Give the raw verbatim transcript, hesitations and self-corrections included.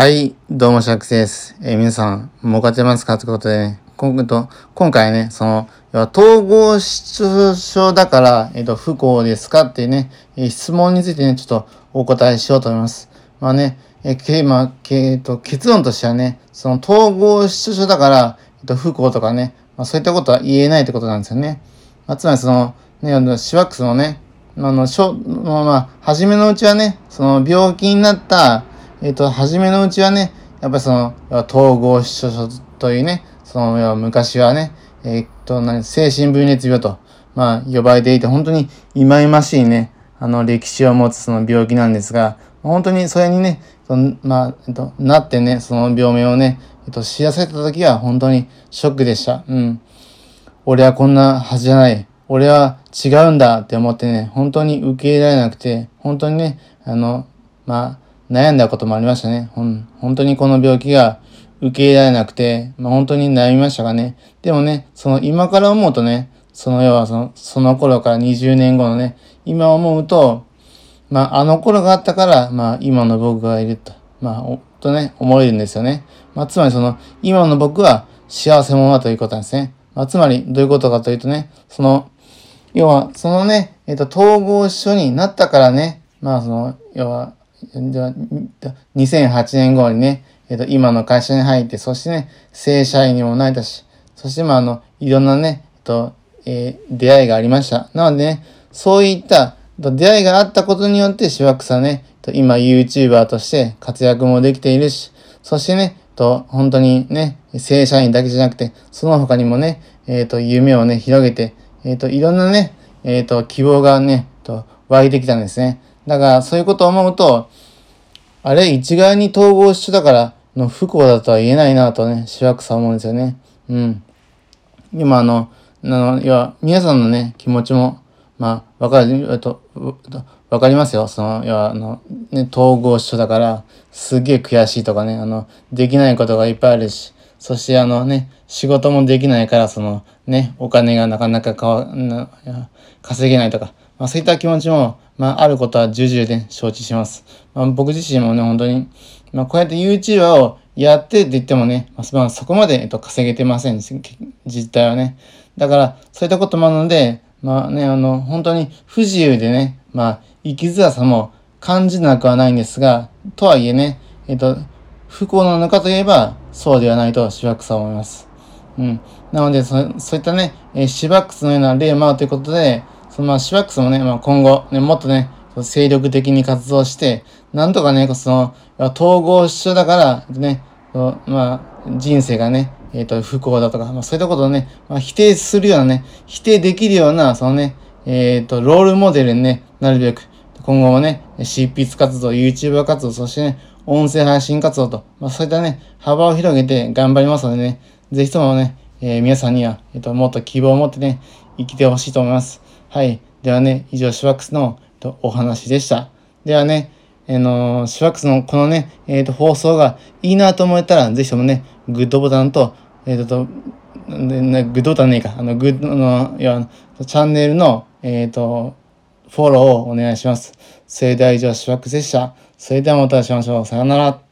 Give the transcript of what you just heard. はい、どうもシャックスです。えー、皆さん、儲かってますかということで、ね、今, と今回ね、その、統合失調症だから、えっと、不幸ですかっていうね、質問についてね、ちょっとお答えしようと思います。まあね、えーまあえー、と結論としてはね、その統合失調症だから、えっと、不幸とかね、まあ、そういったことは言えないってことなんですよね。まあ、つまりその、ね、あのシワックスのね、あの、しょまあ、まあ、初めのうちはね、その病気になった、えっと、初めのうちはね、やっぱりその、統合失調症というね、その、昔はね、えっと、何、精神分裂病と、まあ、呼ばれていて、本当に忌々しいね、あの、歴史を持つその病気なんですが、本当にそれにね、そのまあ、えっと、なってね、その病名をね、えっと、知らされた時は本当にショックでした。うん。俺はこんなはずじゃない。俺は違うんだって思ってね、本当に受け入れられなくて、本当にね、あの、まあ、悩んだこともありましたね。ほん、本当にこの病気が受け入れられなくて、まあ、本当に悩みましたがね。でもね、その今から思うとね、その要はその、その頃からにじゅうねんごのね、今思うと、まあ、あの頃があったから、まあ、今の僕がいると、まあ、お、とね、思えるんですよね。まあ、つまりその、今の僕は幸せ者だということなんですね。まあ、つまり、どういうことかというとね、その、要は、そのね、えっと、統合失調になったからね、まあ、その、要は、にせんはちねんごにね、えっと、今の会社に入って、そしてね、正社員にもなれたし、そしてまあ、あの、いろんなね、えっと、えー、出会いがありました。なのでね、そういった出会いがあったことによって、シワックスはね、今 YouTuber として活躍もできているし、そしてね、と本当にね、正社員だけじゃなくて、その他にもね、えっと、夢をね、広げて、えっと、いろんなね、えっと、希望がね、と湧いてきたんですね。だから、そういうことを思うと、あれ、一概に統合失調だからの不幸だとは言えないなとね、シワックスは思うんですよね。うん。今あの、あの、要は、皆さんのね、気持ちも、まあ、わかる、えっと、わかりますよ。その、要は、あの、ね、統合失調だから、すげえ悔しいとかね、あの、できないことがいっぱいあるし、そしてあのね、仕事もできないから、その、ね、お金がなかなかかわな稼げないとか、まあ、そういった気持ちも、まあ、あることは重々ね、承知します。まあ、僕自身もね、本当に、まあ、こうやって YouTuber をやってって言ってもね、まあ、そこまで、えっと、稼げてません、実態はね。だから、そういったこともあるので、まあね、あの、本当に不自由でね、まあ、生きづらさも感じなくはないんですが、とはいえね、えっと、不幸なのかといえば、そうではないと、シワックスは思います。うん。なので、そ、そういったね、えー、シワックスのような例もあるということで、そのまあシワックスもね、まあ、今後、ね、もっとね、精力的に活動して、なんとかね、その、統合失調だから、ね、まあ、人生がね、えっと、不幸だとか、まあ、そういったことをね、まあ、否定するようなね、否定できるような、そのね、えっと、ロールモデルに、ね、なるべく、今後もね、執筆活動、YouTuber 活動、そしてね、音声配信活動と、まあ、そういったね、幅を広げて頑張りますのでね、ぜひともね、えー、皆さんには、えっと、もっと希望を持ってね、生きてほしいと思います。はい。ではね、以上、シワックスの、えっと、お話でした。ではね、あのー、シワックスのこのね、えっと、放送がいいなと思えたら、ぜひともね、グッドボタンと、えっと、グッドボタンねえか、あの、グッドの、いや、チャンネルの、えっと、フォローをお願いします。それでは以上、シワックスでした。それではまたお会いしましょう。さよなら。